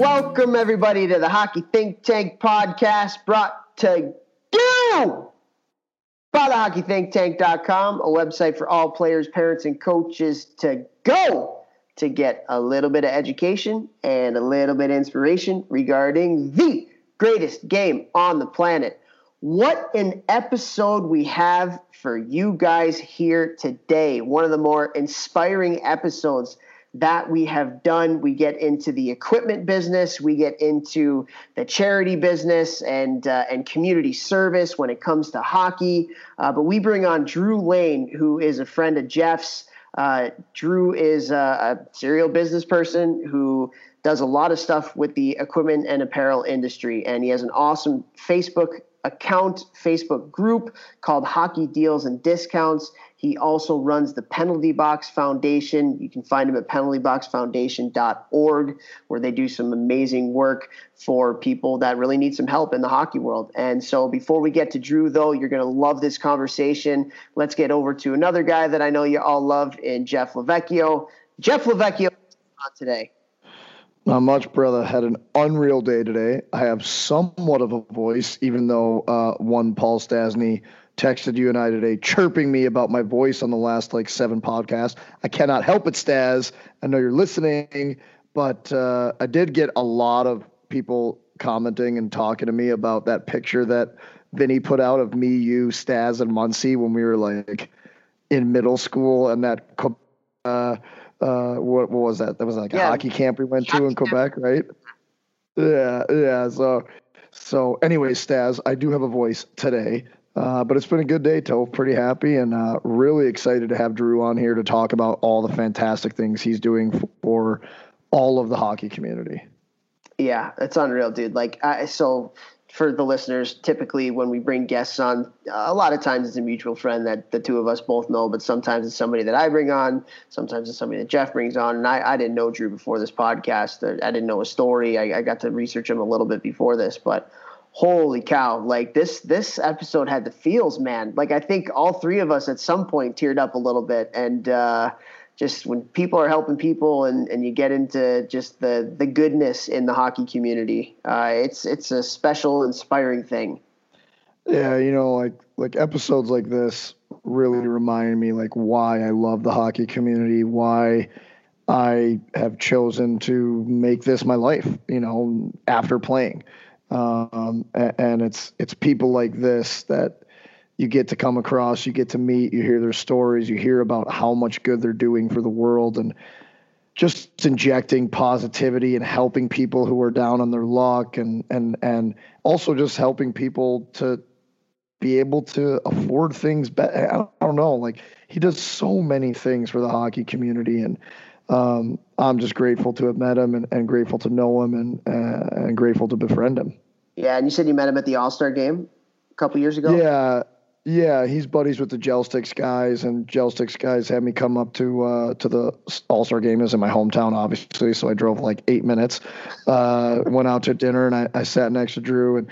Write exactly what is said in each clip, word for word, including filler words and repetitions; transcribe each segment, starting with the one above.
Welcome, everybody, to the Hockey Think Tank podcast, brought to you by the hockey think tank dot com, a website for all players, parents, and coaches to go to get a little bit of education and a little bit of inspiration regarding the greatest game on the planet. What an episode we have for you guys here today. One of the more inspiring episodes that we have done. We get into the equipment business, we get into the charity business and uh, and community service when it comes to hockey. Uh, but we bring on Drew Laine, who is a friend of Jeff's. Uh, Drew is a, a serial business person who does a lot of stuff with the equipment and apparel industry, and he has an awesome Facebook account, Facebook group called Hockey Deals and Discounts. He also runs the Penalty Box Foundation. You can find him at penalty box foundation dot org, where they do some amazing work for people that really need some help in the hockey world. And so before we get to Drew, though, you're going to love this conversation. Let's get over to another guy that I know you all love in Jeff LaVecchio. Jeff LaVecchio on today. Not much, brother. Had an unreal day today. I have somewhat of a voice, even though uh, one Paul Stastny texted you and I today chirping me about my voice on the last like seven podcasts. I cannot help it, Staz. I know you're listening, but uh, I did get a lot of people commenting and talking to me about that picture that Vinny put out of me, you, Staz, and Muncie when we were like in middle school, and that uh, uh, what, what was that? That was like yeah. a hockey camp we went hockey to in camp. Quebec, right? Yeah, yeah. So, so anyway, Staz, I do have a voice today. Uh, but it's been a good day, Toe. Pretty happy and uh, really excited to have Drew on here to talk about all the fantastic things he's doing for all of the hockey community. Yeah, it's unreal, dude. Like, I, so for the listeners, typically when we bring guests on, uh, a lot of times it's a mutual friend that the two of us both know, but sometimes it's somebody that I bring on, sometimes it's somebody that Jeff brings on. And I, I didn't know Drew before this podcast. I didn't know his story. I, I got to research him a little bit before this, but holy cow, like this this episode had the feels, man. Like I think all three of us at some point teared up a little bit. And uh, just when people are helping people and, and you get into just the, the goodness in the hockey community, uh, it's it's a special, inspiring thing. Yeah, you know, like like episodes like this really remind me like why I love the hockey community, why I have chosen to make this my life, you know, after playing. Um, and it's, it's people like this that you get to come across, you get to meet, you hear their stories, you hear about how much good they're doing for the world and just injecting positivity and helping people who are down on their luck and, and, and also just helping people to be able to afford things better. I don't know. Like he does so many things for the hockey community and, Um, I'm just grateful to have met him and, and grateful to know him and, uh, and grateful to befriend him. Yeah. And you said you met him at the All-Star game a couple years ago. Yeah. Yeah. He's buddies with the Gel Sticks guys, and Gel Sticks guys had me come up to, uh, to the All-Star game. It was in my hometown, obviously. So I drove like eight minutes, uh, went out to dinner, and I, I sat next to Drew, and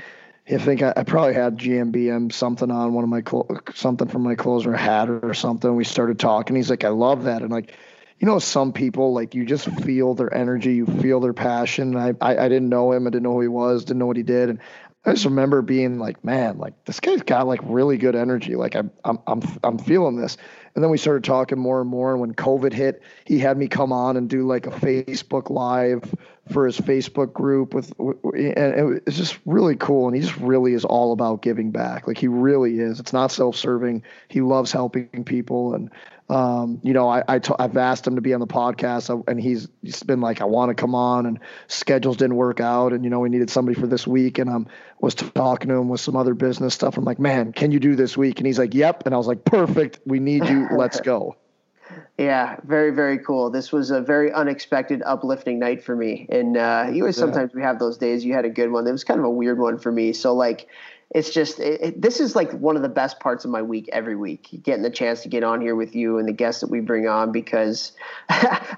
I think I, I probably had G M B M something on one of my clothes, something from my clothes or a hat or something. We started talking. He's like, I love that. And like, you know, some people, like, you just feel their energy, you feel their passion. I, I I didn't know him. I didn't know who he was, didn't know what he did. And I just remember being like, man, like, this guy's got, like, really good energy. Like, I'm I'm I'm I'm feeling this. And then we started talking more and more. And when COVID hit, he had me come on and do, like, a Facebook Live for his Facebook group. with, And it's just really cool. And he just really is all about giving back. Like, he really is. It's not self-serving. He loves helping people. And Um, you know, I, I t- I've asked him to be on the podcast, and he's, he's been like, I want to come on, and schedules didn't work out. And, you know, we needed somebody for this week, and I um, was talking to him with some other business stuff. I'm like, man, can you do this week? And he's like, yep. And I was like, perfect. We need you. Let's go. Yeah. Very, very cool. This was a very unexpected, uplifting night for me. And, uh, you always, yeah. sometimes we have those days. You had a good one. It was kind of a weird one for me. So like, It's just it, it, this is like one of the best parts of my week every week, getting the chance to get on here with you and the guests that we bring on, because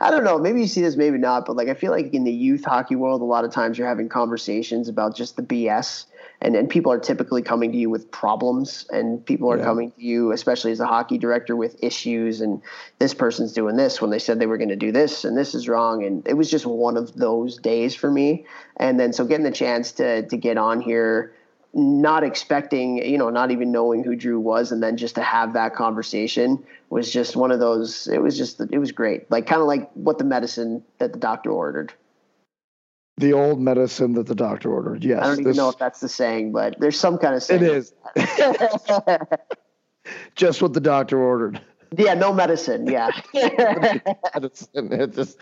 I don't know, maybe you see this, maybe not, but like I feel like in the youth hockey world, a lot of times you're having conversations about just the B S And then people are typically coming to you with problems, and people are yeah. coming to you, especially as a hockey director, with issues. And this person's doing this when they said they were going to do this, and this is wrong. And it was just one of those days for me. And then, so getting the chance to, to get on here, not expecting, you know, not even knowing who Drew was. And then just to have that conversation was just one of those, it was just, it was great. Like, kind of like what the medicine that the doctor ordered. The old medicine that the doctor ordered. Yes. I don't even this, know if that's the saying, but there's some kind of saying. It is. Just what the doctor ordered. Yeah, no medicine. Yeah. It's just,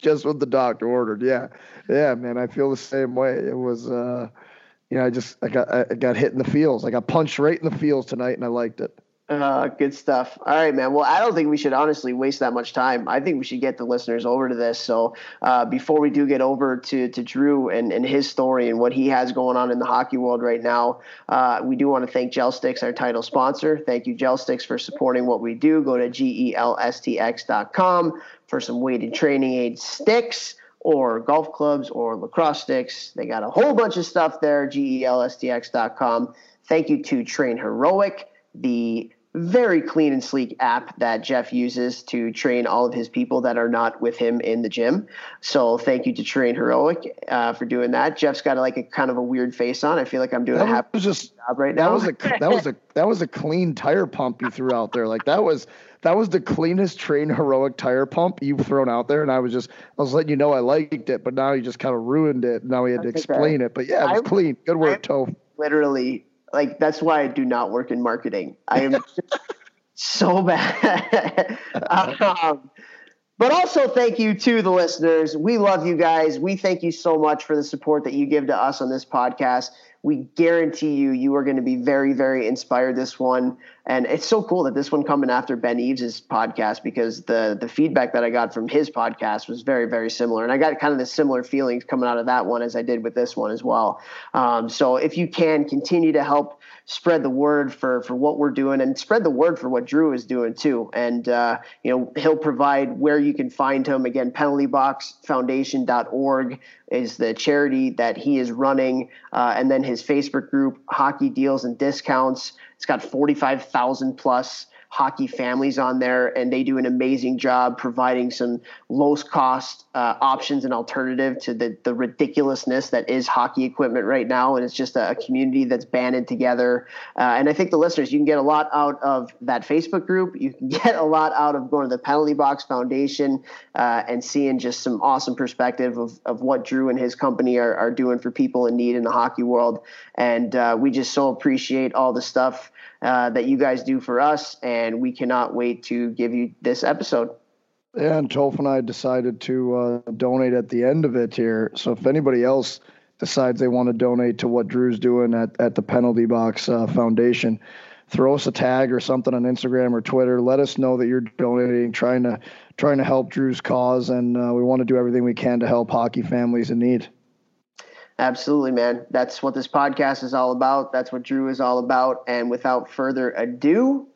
just what the doctor ordered. Yeah. Yeah, man. I feel the same way. It was, uh, you know, I just, I got, I got hit in the feels. I got punched right in the feels tonight, and I liked it. Uh, good stuff. All right, man. Well, I don't think we should honestly waste that much time. I think we should get the listeners over to this. So uh, before we do get over to, to Drew and, and his story and what he has going on in the hockey world right now, uh, we do want to thank Gel Sticks, our title sponsor. Thank you, Gel Sticks, for supporting what we do. Go to G E L S T X dot com for some weighted training aid sticks, or golf clubs, or lacrosse sticks. They got a whole bunch of stuff there, G E L S T X dot com. Thank you to Train Heroic, the very clean and sleek app that Jeff uses to train all of his people that are not with him in the gym. So thank you to Train Heroic uh, for doing that. Jeff's got like a kind of a weird face on. I feel like I'm doing that a happy just, job right that now. Was a, that was a that was a clean tire pump you threw out there. Like that was that was the cleanest Train Heroic tire pump you've thrown out there. And I was just I was letting you know I liked it, but now you just kind of ruined it. Now we had to explain that. it. But yeah, it was I, clean. Good work, Toph. Literally. Like, that's why I do not work in marketing. I am just so bad. um, but also thank you to the listeners. We love you guys. We thank you so much for the support that you give to us on this podcast. We guarantee you, you are going to be very, very inspired this one. And it's so cool that this one coming after Ben Eves' podcast, because the the feedback that I got from his podcast was very, very similar. And I got kind of the similar feelings coming out of that one as I did with this one as well. Um, so if you can continue to help spread the word for, for what we're doing, and spread the word for what Drew is doing too. And, uh, you know, he'll provide where you can find him. Again, penalty box foundation dot org is the charity that he is running. Uh, and then his His Facebook group, Hockey Deals and Discounts. It's got forty-five thousand plus hockey families on there, and they do an amazing job providing some low-cost uh, options and alternative to the, the ridiculousness that is hockey equipment right now. And it's just a, a community that's banded together. Uh, and I think the listeners, you can get a lot out of that Facebook group. You can get a lot out of going to the Penalty Box Foundation uh, and seeing just some awesome perspective of, of what Drew and his company are, are doing for people in need in the hockey world. And uh, we just so appreciate all the stuff uh, that you guys do for us. And we cannot wait to give you this episode. And Toph and I decided to uh, donate at the end of it here. So if anybody else decides they want to donate to what Drew's doing at, at the Penalty Box uh, Foundation, throw us a tag or something on Instagram or Twitter. Let us know that you're donating, trying to trying to help Drew's cause. And uh, we want to do everything we can to help hockey families in need. Absolutely, man. That's what this podcast is all about. That's what Drew is all about. And without further ado,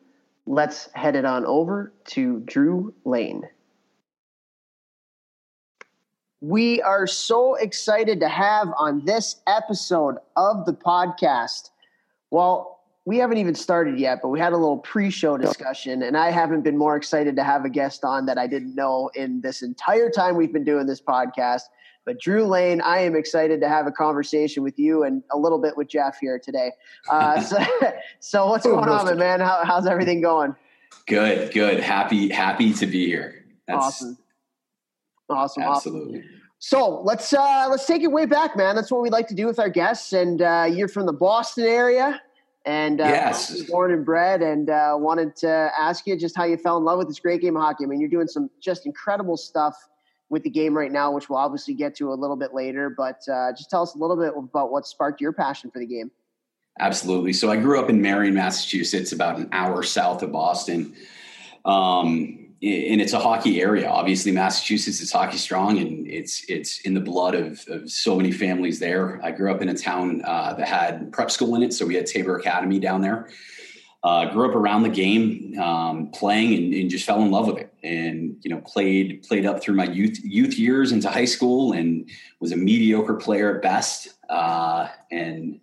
let's head it on over to Drew Laine. We are so excited to have on this episode of the podcast. Well, we haven't even started yet, but we had a little pre-show discussion, and I haven't been more excited to have a guest on that I didn't know in this entire time we've been doing this podcast. But Drew Laine, I am excited to have a conversation with you and a little bit with Jeff here today. Uh, so, so what's going on, man? How, how's everything going? Good, good. Happy, happy to be here. That's awesome. Awesome. Absolutely. Awesome. So let's uh, let's take it way back, man. That's what we like to do with our guests. And uh, you're from the Boston area, and uh, yes. born and bred. And uh, wanted to ask you just how you fell in love with this great game of hockey. I mean, you're doing some just incredible stuff with the game right now, which we'll obviously get to a little bit later, but uh, just tell us a little bit about what sparked your passion for the game. Absolutely. So I grew up in Marion, Massachusetts, about an hour south of Boston. Um, and it's a hockey area. Obviously, Massachusetts is hockey strong, and it's it's in the blood of, of so many families there. I grew up in a town uh, that had prep school in it, so we had Tabor Academy down there. Uh, grew up around the game, um, playing, and, and just fell in love with it. And, you know, played played up through my youth youth years into high school, and was a mediocre player at best. Uh, and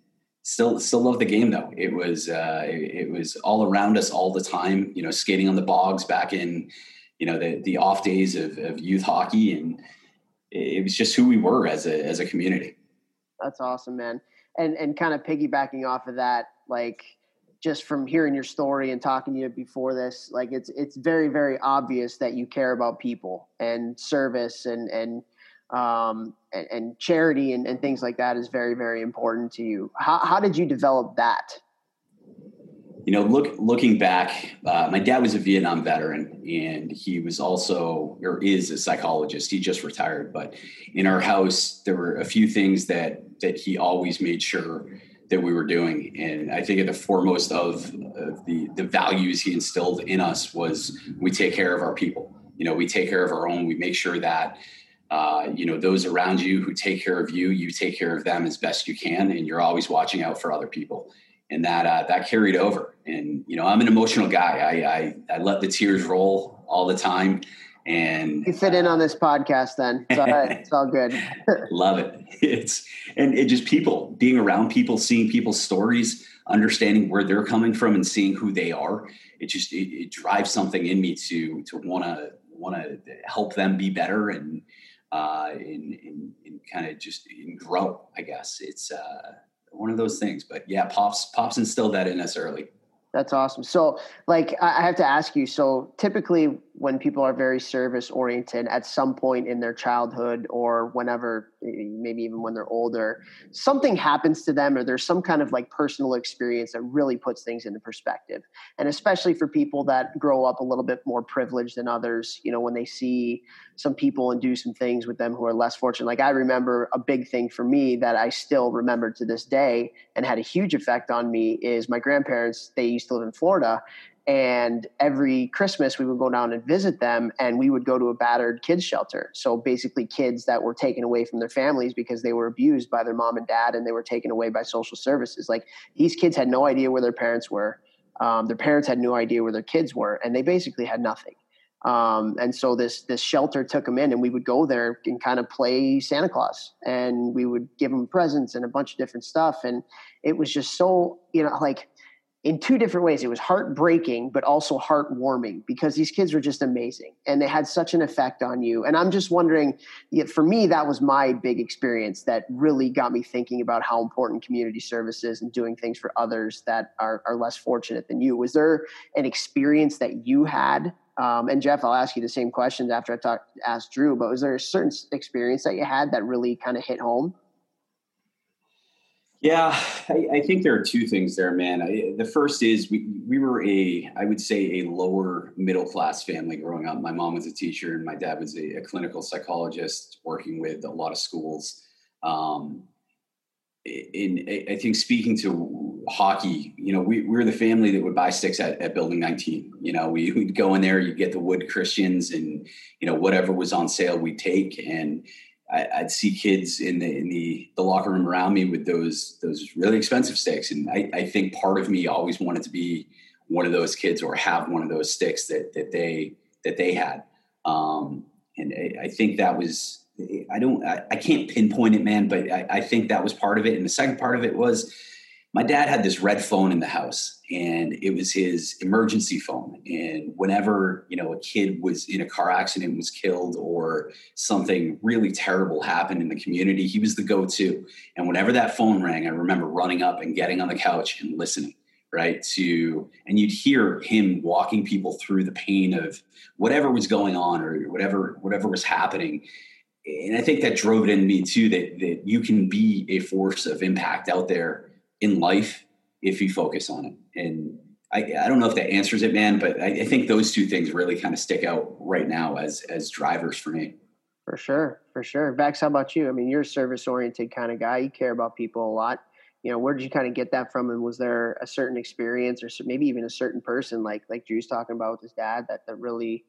Still, still love the game though. It was, uh, it, it was all around us all the time. You know, skating on the bogs back in, you know, the the off days of, of youth hockey, and it was just who we were as a as a community. That's awesome, man. And and kind of piggybacking off of that, like just from hearing your story and talking to you before this, like it's it's very very obvious that you care about people and service and and. um and, and charity and, and things like that is very very important to you. How, how did you develop that? You know, look looking back, uh, my dad was a Vietnam veteran, and he was also or is a psychologist. He just retired, but in our house there were a few things that that he always made sure that we were doing, and I think at the foremost of, of the the values he instilled in us was we take care of our people. You know, we take care of our own. We make sure that Uh, you know, those around you who take care of you, you take care of them as best you can, and you're always watching out for other people. And that uh, that carried over. And you know, I'm an emotional guy. I I, I let the tears roll all the time. And you fit in on this podcast, then it's all, right. It's all good. Love it. It's and it just people being around people, seeing people's stories, understanding where they're coming from, and seeing who they are. It just it, it drives something in me to to wanna wanna help them be better and. Uh, in, in, in kind of just in grow, I guess it's uh, one of those things, but yeah, Pops, Pops instilled that in us early. That's awesome. So like, I have to ask you, so typically when people are very service oriented at some point in their childhood or whenever, maybe even when they're older, something happens to them or there's some kind of like personal experience that really puts things into perspective. And especially for people that grow up a little bit more privileged than others, you know, when they see some people and do some things with them who are less fortunate. Like I remember a big thing for me that I still remember to this day and had a huge effect on me is my grandparents, they used to live in Florida. And every Christmas we would go down and visit them, and we would go to a battered kids shelter. So basically kids that were taken away from their families because they were abused by their mom and dad and they were taken away by social services. Like these kids had no idea where their parents were. Um, their parents had no idea where their kids were, and they basically had nothing. Um, and so this, this shelter took them in, and we would go there and kind of play Santa Claus, and we would give them presents and a bunch of different stuff. And it was just so, you know, like, in two different ways. It was heartbreaking, but also heartwarming, because these kids were just amazing and they had such an effect on you. And I'm just wondering, for me, that was my big experience that really got me thinking about how important community service is and doing things for others that are, are less fortunate than you. Was there an experience that you had? Um, and Jeff, I'll ask you the same questions after I talk, asked Drew, but was there a certain experience that you had that really kind of hit home? Yeah, I, I think there are two things there, man. I, the first is we, we were a, I would say, a lower middle class family growing up. My mom was a teacher, and my dad was a, a clinical psychologist working with a lot of schools. Um, in, I think speaking to hockey, you know, we, we were the family that would buy sticks at, at Building nineteen. You know, we would go in there, you'd get the wood Christians, and, you know, whatever was on sale we'd take. And I'd see kids in the in the, the locker room around me with those those really expensive sticks. And I, I think part of me always wanted to be one of those kids or have one of those sticks that that they that they had. Um, and I, I think that was, I don't, I, I can't pinpoint it, man, but I, I think that was part of it. And the second part of it was my dad had this red phone in the house, and it was his emergency phone. And whenever, you know, a kid was in a car accident, was killed, or something really terrible happened in the community, he was the go-to. And whenever that phone rang, I remember running up and getting on the couch and listening, right? To, and you'd hear him walking people through the pain of whatever was going on or whatever, whatever was happening. And I think that drove it in me too, that, that you can be a force of impact out there in life if you focus on it. And I, I don't know if that answers it, man, but I, I think those two things really kind of stick out right now as, as drivers for me. For sure. For sure. Vax, how about you? I mean, you're a service oriented kind of guy. You care about people a lot. You know, where did you kind of get that from? And was there a certain experience or maybe even a certain person like, like Drew's talking about with his dad that, that really,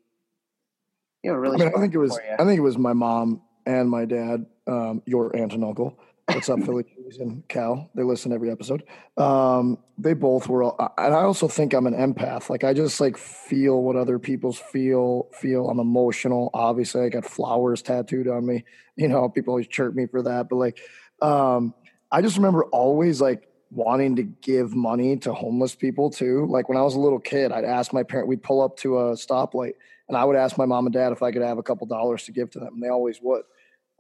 you know, really, I, mean, I think it was, I think it was my mom and my dad, um, your aunt and uncle. What's up, Philly and Cal? They listen every episode. Um, they both were, all, and I also think I'm an empath. Like I just like feel what other people feel. Feel I'm emotional. Obviously, I got flowers tattooed on me. You know, people always chirp me for that. But like, um, I just remember always like wanting to give money to homeless people too. Like when I was a little kid, I'd ask my parent, we'd pull up to a stoplight and I would ask my mom and dad if I could have a couple dollars to give to them. And they always would.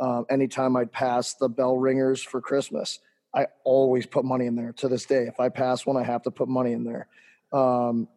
Um, anytime I'd pass the bell ringers for Christmas, I always put money in there to this day. If I pass one, I have to put money in there. Um,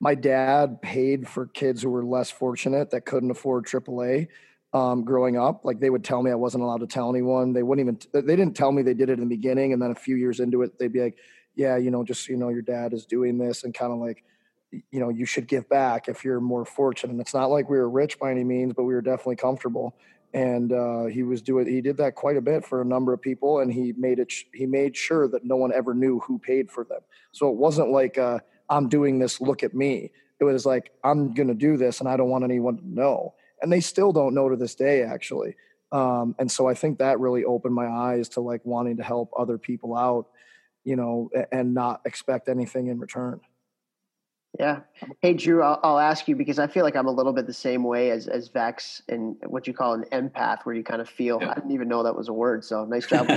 my dad paid for kids who were less fortunate that couldn't afford triple A. Um, growing up, like they would tell me I wasn't allowed to tell anyone. They wouldn't even, t- they didn't tell me they did it in the beginning. And then a few years into it, they'd be like, yeah, you know, just, you know, your dad is doing this and kind of like, you know, you should give back if you're more fortunate. And it's not like we were rich by any means, but we were definitely comfortable. And uh, he was doing, he did that quite a bit for a number of people. And he made it, sh- he made sure that no one ever knew who paid for them. So it wasn't like uh, I'm doing this, look at me. It was like, I'm going to do this and I don't want anyone to know. And they still don't know to this day, actually. Um, and so I think that really opened my eyes to like wanting to help other people out, you know, and not expect anything in return. Yeah. Hey, Drew, I'll, I'll ask you because I feel like I'm a little bit the same way as, as Vex and what you call an empath, where you kind of feel, yeah. I didn't even know that was a word. So nice job.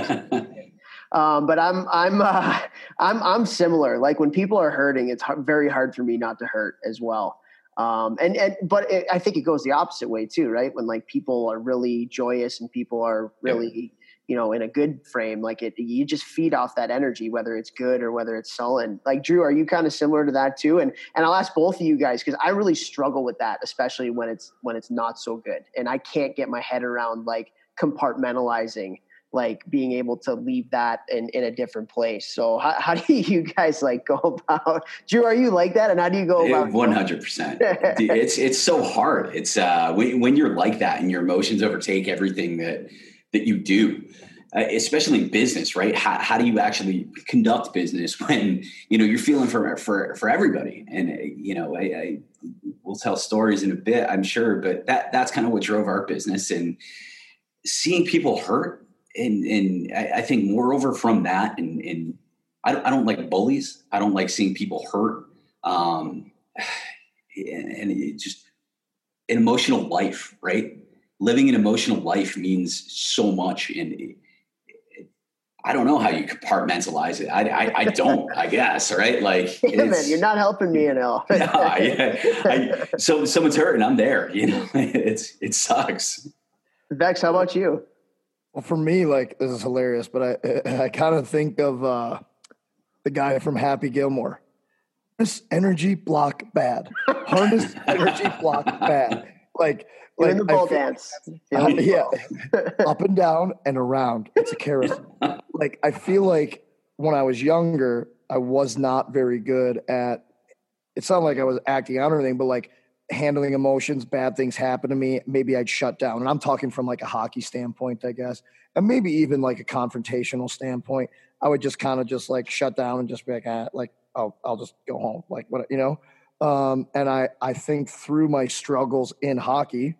um, but I'm, I'm, uh, I'm, I'm similar. Like when people are hurting, it's hard, very hard for me not to hurt as well. Um, and, and, but it, I think it goes the opposite way too, right? When like people are really joyous and people are really, yeah. you know, in a good frame, like it, you just feed off that energy, whether it's good or whether it's sullen. Like Drew, are you kind of similar to that too? And, and I'll ask both of you guys, cause I really struggle with that, especially when it's, when it's not so good. And I can't get my head around like compartmentalizing, like being able to leave that in, in a different place. So how, how do you guys like go about, Drew, are you like that? And how do you go about one hundred percent? It's, it's so hard. It's uh, when, when you're like that and your emotions overtake everything that, that you do, uh, especially in business, right? How, how do you actually conduct business when, you know, you're feeling for, for, for everybody. And, uh, you know, I, I will tell stories in a bit, I'm sure, but that, that's kind of what drove our business, and seeing people hurt. And, and I, I think moreover from that, and, and I, don't, I don't like bullies. I don't like seeing people hurt. Um, and, and it just an emotional life, right? Living an emotional life means so much. And it, it, I don't know how you compartmentalize it. I, I, I don't, I guess. Right. Like yeah, man, you're not helping me at all. no, yeah, I, so someone's hurting, I'm there, you know, it's, it sucks. Vex, how about you? Well, for me, like, this is hilarious, but I I kind of think of uh, the guy from Happy Gilmore. Harness energy block bad. Harness energy block bad. Like, like in the ball dance. Like, um, yeah, up and down and around. It's a carousel. Like, I feel like when I was younger, I was not very good at. It's not like I was acting out or anything, but like handling emotions, bad things happen to me. Maybe I'd shut down. And I'm talking from like a hockey standpoint, I guess. And maybe even like a confrontational standpoint. I would just kind of just like shut down and just be like, ah, like, oh, I'll just go home. Like what, you know? Um, and I, I think through my struggles in hockey,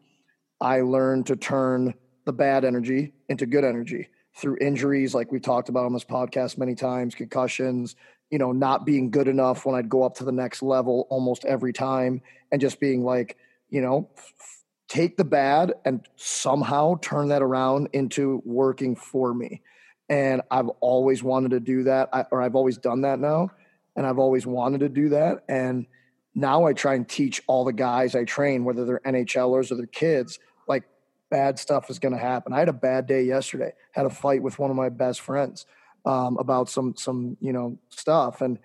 I learned to turn the bad energy into good energy through injuries. Like we talked about on this podcast many times, concussions, you know, not being good enough when I'd go up to the next level almost every time, and just being like, you know, f- take the bad and somehow turn that around into working for me. And I've always wanted to do that, I, or I've always done that now. And I've always wanted to do that. And now I try and teach all the guys I train, whether they're N H Lers or their kids, like bad stuff is going to happen. I had a bad day yesterday, had a fight with one of my best friends. Um, about some, some, you know, stuff. And,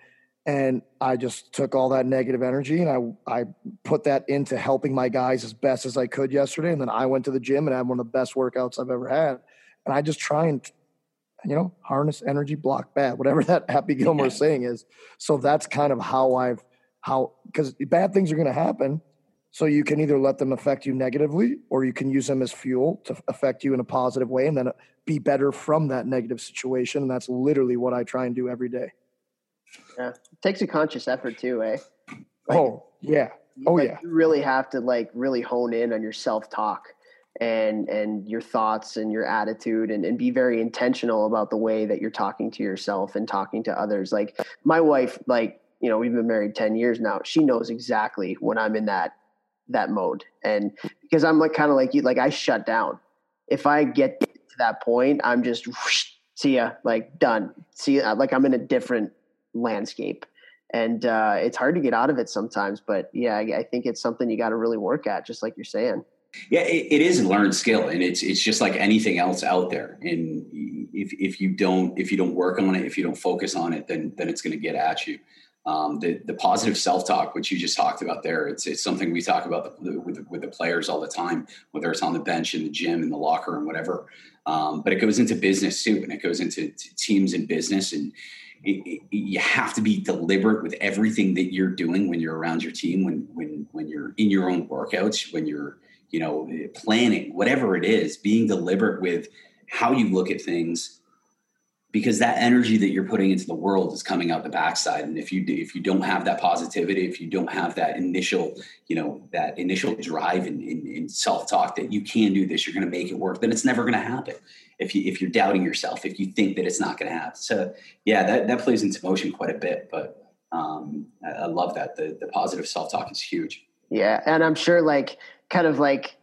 and I just took all that negative energy and I, I put that into helping my guys as best as I could yesterday. And then I went to the gym and had one of the best workouts I've ever had. And I just try and, you know, harness energy, block bad, whatever that Happy Gilmore yeah. saying is. So that's kind of how I've, how, because bad things are going to happen. So you can either let them affect you negatively, or you can use them as fuel to affect you in a positive way and then be better from that negative situation. And that's literally what I try and do every day. Yeah. It takes a conscious effort too, eh? Like, oh, yeah. Oh, like yeah. You really have to like really hone in on your self-talk and and your thoughts and your attitude, and, and be very intentional about the way that you're talking to yourself and talking to others. Like my wife, like, you know, we've been married ten years now. She knows exactly when I'm in that that mode. And because I'm like, kind of like you, like I shut down. If I get to that point, I'm just whoosh, see ya, like done. See, like I'm in a different landscape, and uh, it's hard to get out of it sometimes. But yeah, I, I think it's something you got to really work at, just like you're saying. Yeah, it, it is a learned skill, and it's it's just like anything else out there. And if if you don't if you don't work on it, if you don't focus on it, then then it's going to get at you. Um, the the positive self-talk, which you just talked about there, it's it's something we talk about the, the, with, the, with the players all the time, whether it's on the bench, in the gym, in the locker room, whatever. Um, but it goes into business too, and it goes into to teams and business. And it, it, you have to be deliberate with everything that you're doing when you're around your team, when when when you're in your own workouts, when you're you know planning, whatever it is, being deliberate with how you look at things. Because that energy that you're putting into the world is coming out the backside, and if you do, if you don't have that positivity, if you don't have that initial, you know, that initial drive and in, in, in self-talk that you can do this, you're going to make it work, then it's never going to happen. If you if you're doubting yourself, if you think that it's not going to happen, so yeah, that that plays into motion quite a bit. But um, I, I love that the the positive self-talk is huge. Yeah, and I'm sure like kind of like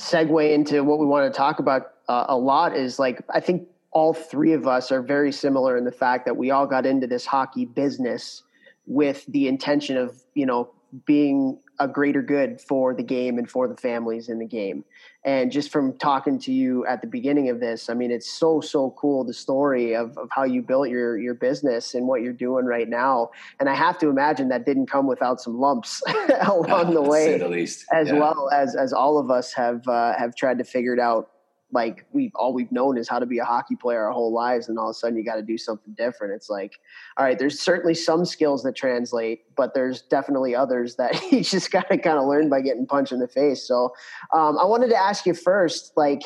segue into what we want to talk about uh, a lot is like I think. All three of us are very similar in the fact that we all got into this hockey business with the intention of, you know, being a greater good for the game and for the families in the game. And just from talking to you at the beginning of this, I mean, it's so, so cool, the story of, of how you built your, your business and what you're doing right now. And I have to imagine that didn't come without some lumps along uh, the way, the least. as yeah. well as, as all of us have, uh, have tried to figure it out. Like we've all we've known is how to be a hockey player our whole lives. And all of a sudden you got to do something different. It's like, all right, there's certainly some skills that translate, but there's definitely others that you just got to kind of learn by getting punched in the face. So um, I wanted to ask you first, like,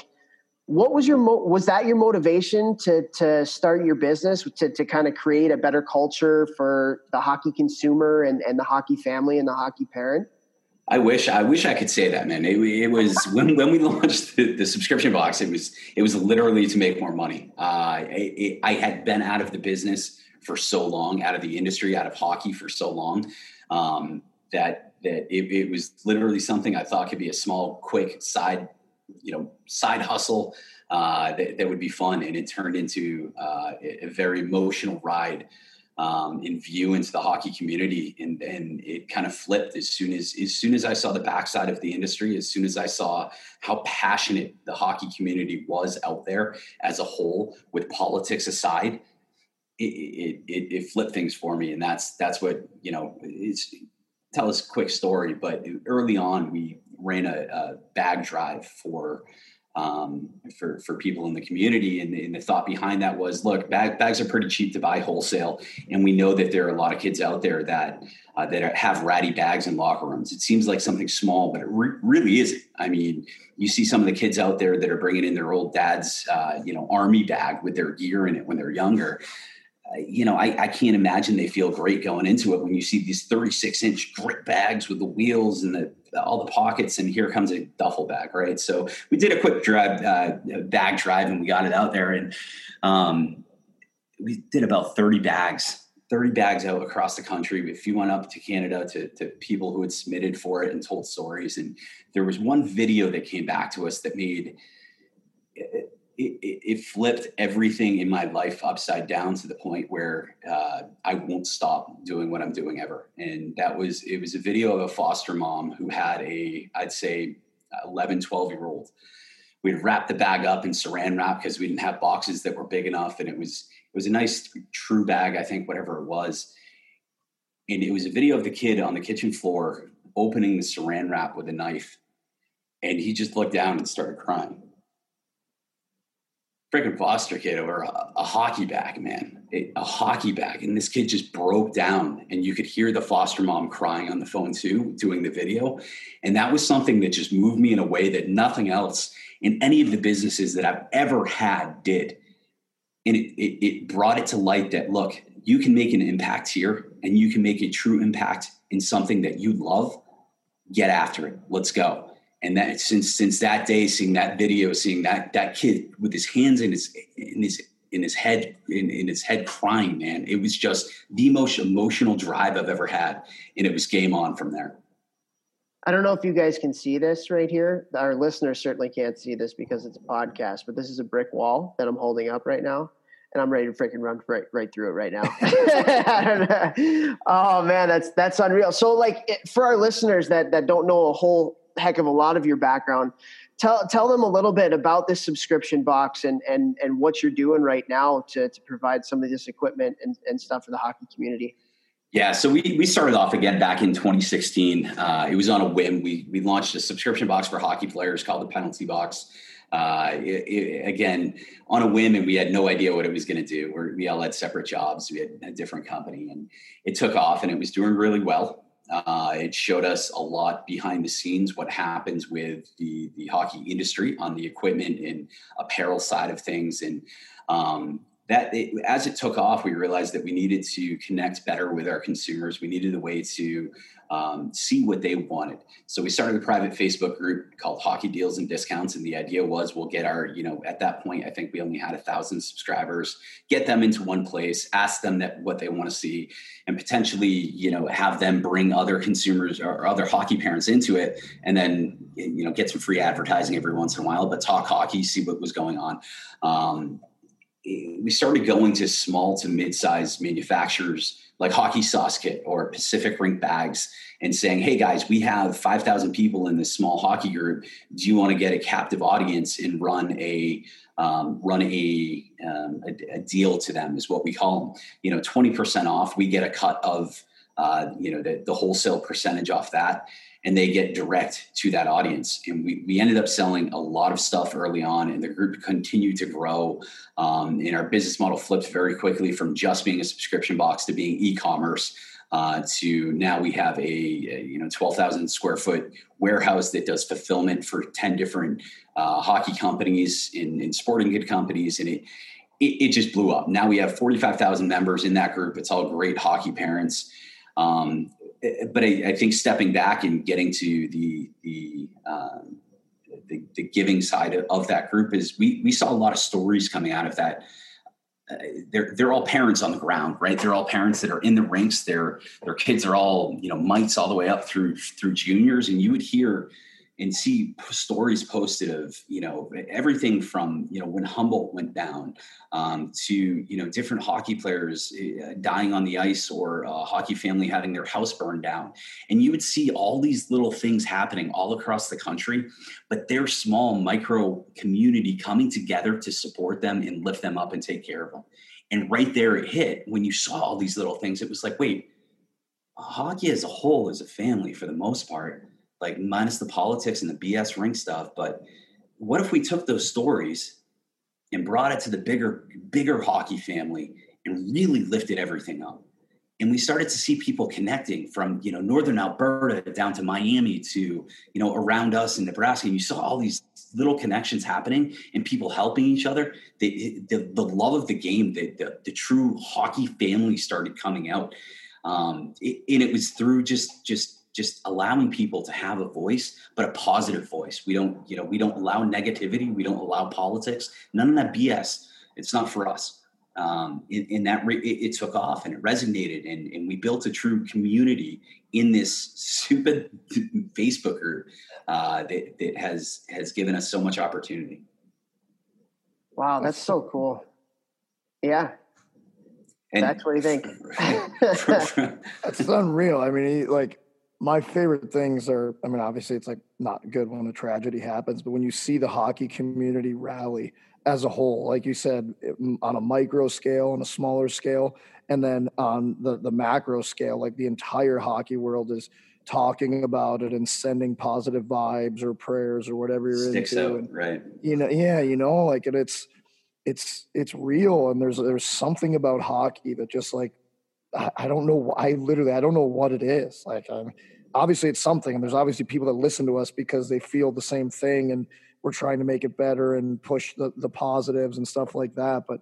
what was your, mo- was that your motivation to, to start your business, to, to kind of create a better culture for the hockey consumer and, and the hockey family and the hockey parent? I wish, I wish I could say that, man. It, it was when, when we launched the, the subscription box, it was, it was literally to make more money. Uh, it, it, I had been out of the business for so long, out of the industry, out of hockey for so long, um, that, that it, it was literally something I thought could be a small, quick side, you know, side hustle, uh, that, that would be fun. And it turned into, uh, a very emotional ride, Um, in view into the hockey community, and and it kind of flipped as soon as as soon as I saw the backside of the industry, as soon as I saw how passionate the hockey community was out there as a whole, with politics aside, it it, it, it flipped things for me, and that's that's what you know. It's, tell us a quick story, but early on we ran a, a bag drive for. Um, for, for people in the community. And, and the thought behind that was, look, bag, bags are pretty cheap to buy wholesale. And we know that there are a lot of kids out there that, uh, that are, have ratty bags in locker rooms. It seems like something small, but it re- really isn't. I mean, you see some of the kids out there that are bringing in their old dad's, uh, you know, army bag with their gear in it when they're younger. Uh, you know, I, I can't imagine they feel great going into it when you see these thirty-six inch grip bags with the wheels and the all the pockets, and here comes a duffel bag, right? So we did a quick drive, uh, bag drive, and we got it out there, and um, we did about thirty bags, thirty bags out across the country. If you went up to Canada to, to people who had submitted for it and told stories, and there was one video that came back to us that made it, it, it flipped everything in my life upside down to the point where uh, I won't stop doing what I'm doing ever. And that was, it was a video of a foster mom who had a, I'd say eleven, twelve year old. We'd wrap the bag up in saran wrap because we didn't have boxes that were big enough. And it was, it was a nice true bag, I think, whatever it was. And it was a video of the kid on the kitchen floor opening the saran wrap with a knife. And he just looked down and started crying. Freaking foster kid over a, a hockey bag, man, it, a hockey bag. And this kid just broke down, and you could hear the foster mom crying on the phone too, doing the video. And that was something that just moved me in a way that nothing else in any of the businesses that I've ever had did. And it, it, it brought it to light that, look, you can make an impact here, and you can make a true impact in something that you love. Get after it. Let's go. And that since since that day, seeing that video, seeing that that kid with his hands in his in his in his head in, in his head crying, man, it was just the most emotional drive I've ever had, and it was game on from there. I don't know if you guys can see this right here. Our listeners certainly can't see this because it's a podcast, but this is a brick wall that I'm holding up right now. and I'm ready to freaking run right, right through it right now. I don't know. Oh man, that's, that's unreal. So like it, for our listeners that, that don't know a whole heck of a lot of your background, tell, tell them a little bit about this subscription box and, and, and what you're doing right now to, to provide some of this equipment and, and stuff for the hockey community. Yeah. So we, we started off again back in twenty sixteen. Uh, it was on a whim. We, we launched a subscription box for hockey players called the Penalty Box. Uh, it, it, again, on a whim, and we had no idea what it was going to do. We're, we all had separate jobs. We had a different company, and it took off, and it was doing really well. Uh, it showed us a lot behind the scenes, what happens with the, the hockey industry on the equipment and apparel side of things. And, um, that it, as it took off, we realized that we needed to connect better with our consumers. We needed a way to um, see what they wanted. So we started a private Facebook group called Hockey Deals and Discounts. And the idea was we'll get our, you know, at that point, I think we only had a thousand subscribers, get them into one place, ask them that what they want to see, and potentially, you know, have them bring other consumers or other hockey parents into it. And then, you know, get some free advertising every once in a while, but talk hockey, see what was going on. Um, we started going to small to mid-sized manufacturers like Hockey Sauce Kit or Pacific Rink Bags and saying, hey guys, we have five thousand people in this small hockey group. Do you want to get a captive audience and run a, um, run a, um, a, a deal to them is what we call them, you know, twenty percent off. We get a cut of, uh, you know, the, the wholesale percentage off that. And they get direct to that audience. And we, we ended up selling a lot of stuff early on, and the group continued to grow. Um, and our business model flipped very quickly from just being a subscription box to being e-commerce uh, to now we have a, a you know twelve thousand square foot warehouse that does fulfillment for ten different uh, hockey companies in, in sporting good companies. And it, it, it just blew up. Now we have forty-five thousand members in that group. It's all great hockey parents. Um, But I, I think stepping back and getting to the the, um, the, the giving side of, of that group is we we saw a lot of stories coming out of that. Uh, they're they're all parents on the ground, right? They're all parents that are in the rinks. Their their kids are all you know mites all the way up through through juniors, and you would hear and see stories posted of you know everything from you know when Humboldt went down um, to you know different hockey players uh, dying on the ice or a hockey family having their house burned down, and you would see all these little things happening all across the country, but their small micro community coming together to support them and lift them up and take care of them. And right there it hit when you saw all these little things. It was like, wait, hockey as a whole is a family for the most part. Like minus the politics and the B S ring stuff. But what if we took those stories and brought it to the bigger, bigger hockey family and really lifted everything up? And we started to see people connecting from, you know, Northern Alberta down to Miami to, you know, around us in Nebraska. And you saw all these little connections happening and people helping each other. The, the, the love of the game, the, the, the true hockey family started coming out. Um, it, and it was through just, just, just allowing people to have a voice, but a positive voice. We don't, you know, we don't allow negativity. We don't allow politics, none of that B S. It's not for us. Um, and, and that re- it, it took off and it resonated. And, and we built a true community in this stupid Facebook group uh, that, that has, has given us so much opportunity. Wow. That's so cool. Yeah. And that's what you think. That's unreal. I mean, like, my favorite things are, I mean, obviously it's like not good when a tragedy happens, but when you see the hockey community rally as a whole, like you said, on a micro scale, on a smaller scale, and then on the, the macro scale, like the entire hockey world is talking about it and sending positive vibes or prayers or whatever you're Sticks into. Out, and, right. You know, yeah, you know, like, and it's, it's, it's real. And there's, there's something about hockey that just like, I don't know. I literally, I don't know what it is. Like, I'm, obviously it's something, and there's obviously people that listen to us because they feel the same thing, and we're trying to make it better and push the, the positives and stuff like that. But,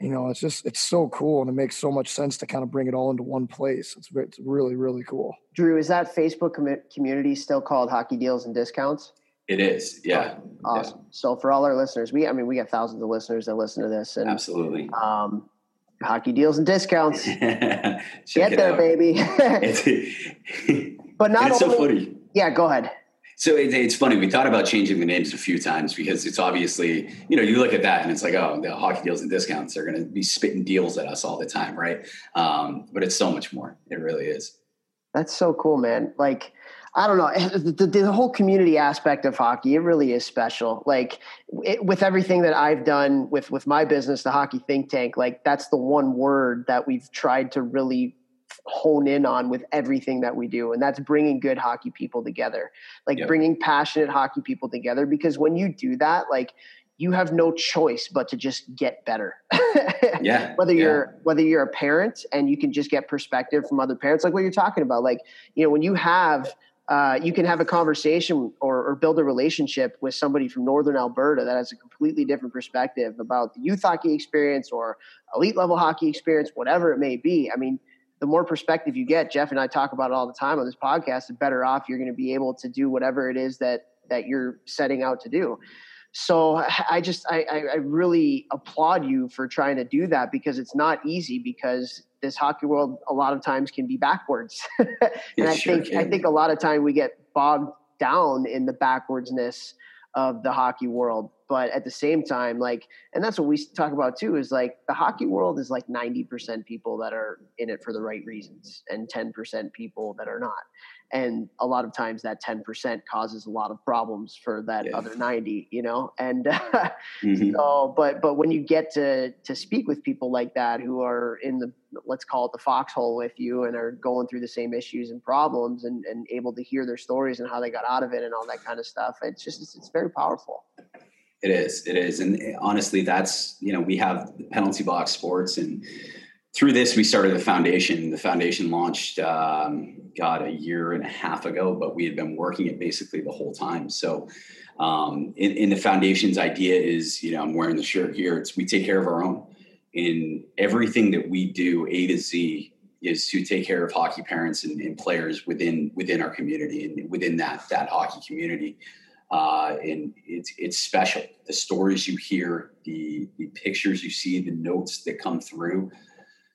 you know, it's just, it's so cool. And it makes so much sense to kind of bring it all into one place. It's, it's really, really cool. Drew, is that Facebook com- community still called Hockey Deals and Discounts? It is. Yeah. Awesome. Yeah. So for all our listeners, we, I mean, we got thousands of listeners that listen to this, and absolutely. Um, Hockey Deals and Discounts. Get there, out. Baby. But not only. So funny. Yeah, go ahead. So it, it's funny. We thought about changing the names a few times because it's obviously, you know, you look at that and it's like, oh, the Hockey Deals and Discounts are going to be spitting deals at us all the time, right? Um, but it's so much more. It really is. That's so cool, man. Like, I don't know, the, the, the whole community aspect of hockey, it really is special. Like it, with everything that I've done with, with my business, the Hockey Think Tank, like that's the one word that we've tried to really hone in on with everything that we do. And that's bringing good hockey people together, like yep. bringing passionate hockey people together, because when you do that, like you have no choice but to just get better. yeah. Whether yeah. you're, whether you're a parent and you can just get perspective from other parents, like what you're talking about, like, you know, when you have, Uh, you can have a conversation or, or build a relationship with somebody from Northern Alberta that has a completely different perspective about the youth hockey experience or elite level hockey experience, whatever it may be. I mean, the more perspective you get, Jeff and I talk about it all the time on this podcast, the better off you're going to be able to do whatever it is that, that you're setting out to do. So I just, I, I really applaud you for trying to do that, because it's not easy, because this hockey world a lot of times can be backwards. and I sure think, can. I think a lot of time we get bogged down in the backwardsness of the hockey world. But at the same time, like, and that's what we talk about too, is like the hockey world is like ninety percent people that are in it for the right reasons and ten percent people that are not. And a lot of times that ten percent causes a lot of problems for that yes. other ninety, you know? And uh, mm-hmm. so, but, but when you get to, to speak with people like that, who are in the, let's call it the foxhole with you, and are going through the same issues and problems, and, and able to hear their stories and how they got out of it and all that kind of stuff, it's just, it's, it's very powerful. It is, it is. And honestly, that's, you know, we have the Penalty Box Sports, and through this, we started the foundation. The foundation launched, um, God, a year and a half ago, but we had been working it basically the whole time. So um, in, in the foundation's idea is, you know, I'm wearing the shirt here. It's we take care of our own. In everything that we do, A to Z, is to take care of hockey parents and, and players within within our community and within that that hockey community. Uh, and it's, it's special. The stories you hear, the, the pictures you see, the notes that come through.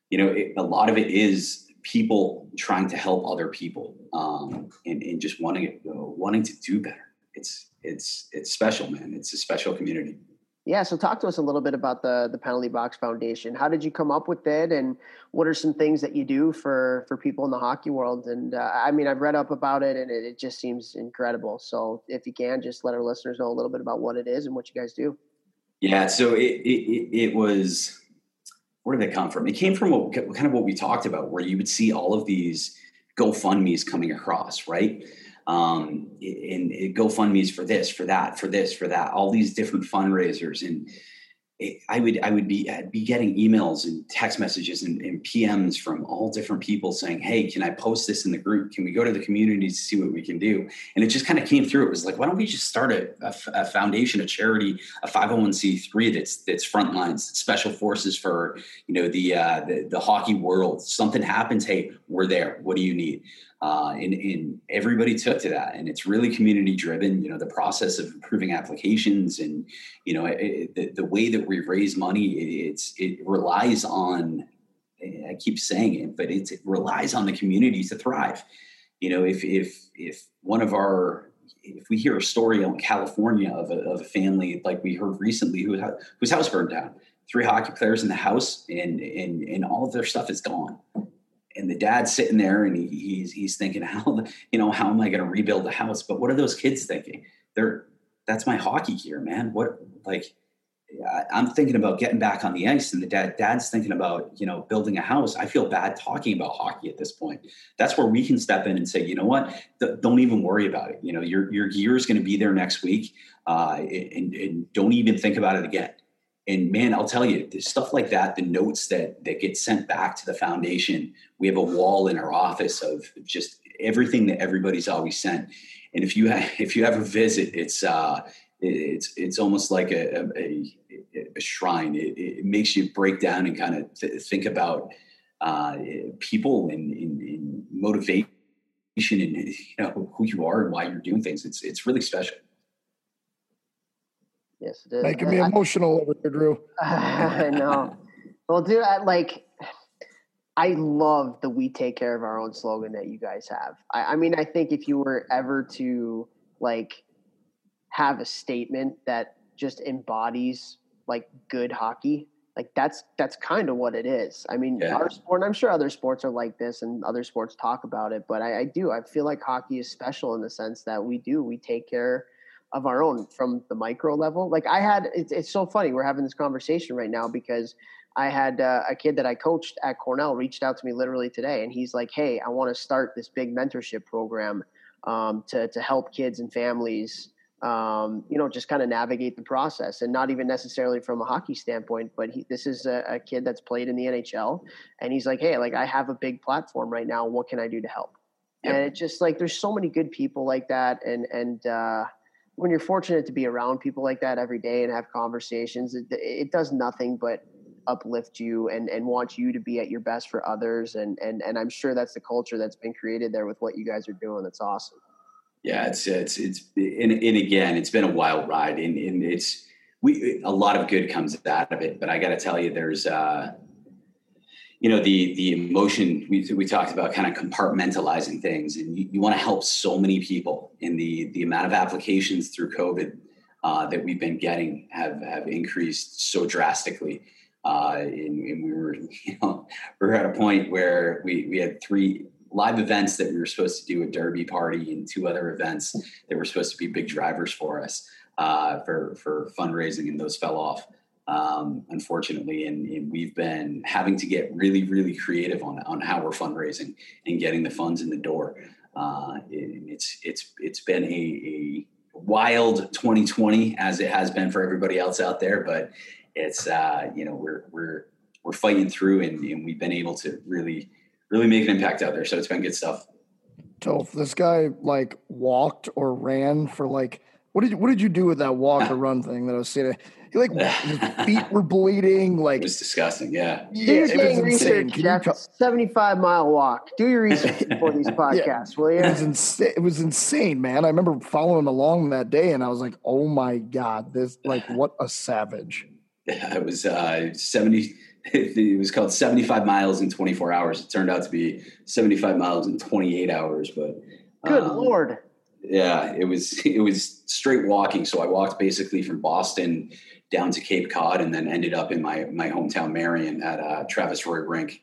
You know, it, a lot of it is people trying to help other people, um, and, and just wanting it, uh, wanting to do better. It's it's it's special, man. It's a special community. Yeah. So talk to us a little bit about the the Penalty Box Foundation. How did you come up with it, and what are some things that you do for, for people in the hockey world? And uh, I mean, I've read up about it, and it, it just seems incredible. So if you can, just let our listeners know a little bit about what it is and what you guys do. Yeah. So it it, it was. Where did that come from? It came from what, kind of what we talked about, where you would see all of these GoFundMes coming across, right? Um, and, and GoFundMes for this, for that, for this, for that, all these different fundraisers. And it, I would I would be I'd be getting emails and text messages and, and P Ms from all different people saying, hey, can I post this in the group? Can we go to the community to see what we can do? And it just kind of came through. It was like, why don't we just start a, a, a foundation, a charity, a five oh one c three that's that's frontlines, special forces for, you know, the, uh, the the hockey world. Something happens, hey, we're there. What do you need? Uh, and, and everybody took to that, and it's really community driven. You know, the process of improving applications, and you know, it, it, the, the way that we raise money, it, it's it relies on. I keep saying it, but it's, it relies on the community to thrive. You know, if if if one of our if we hear a story in California of a, of a family like we heard recently, who whose house burned down, three hockey players in the house, and and and all of their stuff is gone. And the dad's sitting there, and he, he's he's thinking, how you know how am I going to rebuild the house? But what are those kids thinking? They're that's my hockey gear, man. What like I'm thinking about getting back on the ice, and the dad dad's thinking about you know building a house. I feel bad talking about hockey at this point. That's where we can step in and say, you know what, Th- don't even worry about it. You know your your gear is going to be there next week, uh, and, and don't even think about it again. And man, I'll tell you, stuff like that, the notes that, that get sent back to the foundation, we have a wall in our office of just everything that everybody's always sent. And if you have, if you have a visit, it's, uh, it's, it's almost like a, a, a shrine. It, it makes you break down and kind of th- think about, uh, people and, and, and motivation and, you know, who you are and why you're doing things. It's, it's really special. Yes, it is. Making me I, emotional over there, Drew. I know. Well, dude, I, like, I love the "We Take Care of Our Own" slogan that you guys have. I, I mean, I think if you were ever to like have a statement that just embodies like good hockey. Like that's, that's kind of what it is. I mean, yeah. our sport, and I'm sure other sports are like this and other sports talk about it, but I, I do, I feel like hockey is special in the sense that we do, we take care of our own from the micro level. Like I had, it's, it's so funny. We're having this conversation right now because I had uh, a kid that I coached at Cornell reached out to me literally today. And he's like, hey, I want to start this big mentorship program um, to, to help kids and families um, you know, just kind of navigate the process, and not even necessarily from a hockey standpoint, but he, this is a, a kid that's played in the N H L, and he's like, hey, like I have a big platform right now. What can I do to help? Yep. And it's just like, there's so many good people like that. And, and, uh, when you're fortunate to be around people like that every day and have conversations, it, it does nothing but uplift you and, and want you to be at your best for others. And, and, and I'm sure that's the culture that's been created there with what you guys are doing. That's awesome. Yeah, it's it's it's and, and again, it's been a wild ride, and, and it's we a lot of good comes out of it. But I got to tell you, there's uh, you know the the emotion we we talked about, kind of compartmentalizing things, and you, you want to help so many people. And the the amount of applications through COVID uh, that we've been getting have have increased so drastically. Uh, and, and we were you know we we're at a point where we we had three live events that we were supposed to do, a derby party and two other events that were supposed to be big drivers for us uh, for, for fundraising. And those fell off, um, unfortunately. And, and we've been having to get really, really creative on, on how we're fundraising and getting the funds in the door. Uh, and it's, it's, it's been a, a wild twenty twenty as it has been for everybody else out there, but it's, uh, you know, we're, we're, we're fighting through, and, and we've been able to really, really make an impact out there. So it's been good stuff. Toph, this guy like walked or ran for like, what did you, what did you do with that walk or run thing that I was seeing? He like, his feet were bleeding. Like, it was disgusting. Yeah. You're doing research, Jeff. seventy-five mile walk. Do your research before these podcasts, yeah. will you? It was, insa- it was insane, man. I remember following along that day and I was like, oh my God, this, like, what a savage. Yeah, it was uh, seventy it was called seventy-five miles in twenty-four hours. It turned out to be seventy-five miles in twenty-eight hours, but good um, Lord. Yeah, it was, it was straight walking. So I walked basically from Boston down to Cape Cod and then ended up in my, my hometown, Marion, at uh Travis Roy Rink.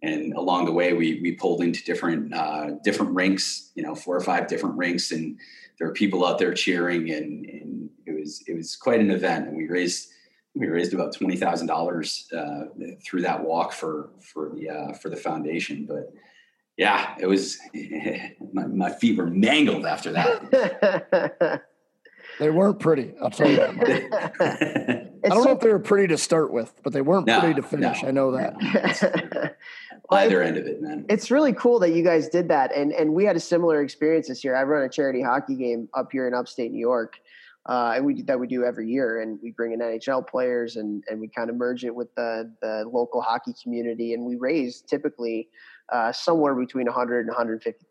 And along the way, we, we pulled into different, uh, different rinks, you know, four or five different rinks, and there were people out there cheering, and, and it was, it was quite an event. And we raised, We raised about twenty thousand uh, dollars through that walk for for the uh, for the foundation, but yeah, it was my, my feet were mangled after that. They weren't pretty, I'll tell you that much. I don't so, know if they were pretty to start with, but they weren't no, pretty to finish. No, I know that. No. Well, either end of it, man. It's really cool that you guys did that, and and we had a similar experience this year. I run a charity hockey game up here in upstate New York. Uh, and we do that we do every year, and we bring in N H L players, and, and we kind of merge it with the, the local hockey community. And we raise typically uh, somewhere between one hundred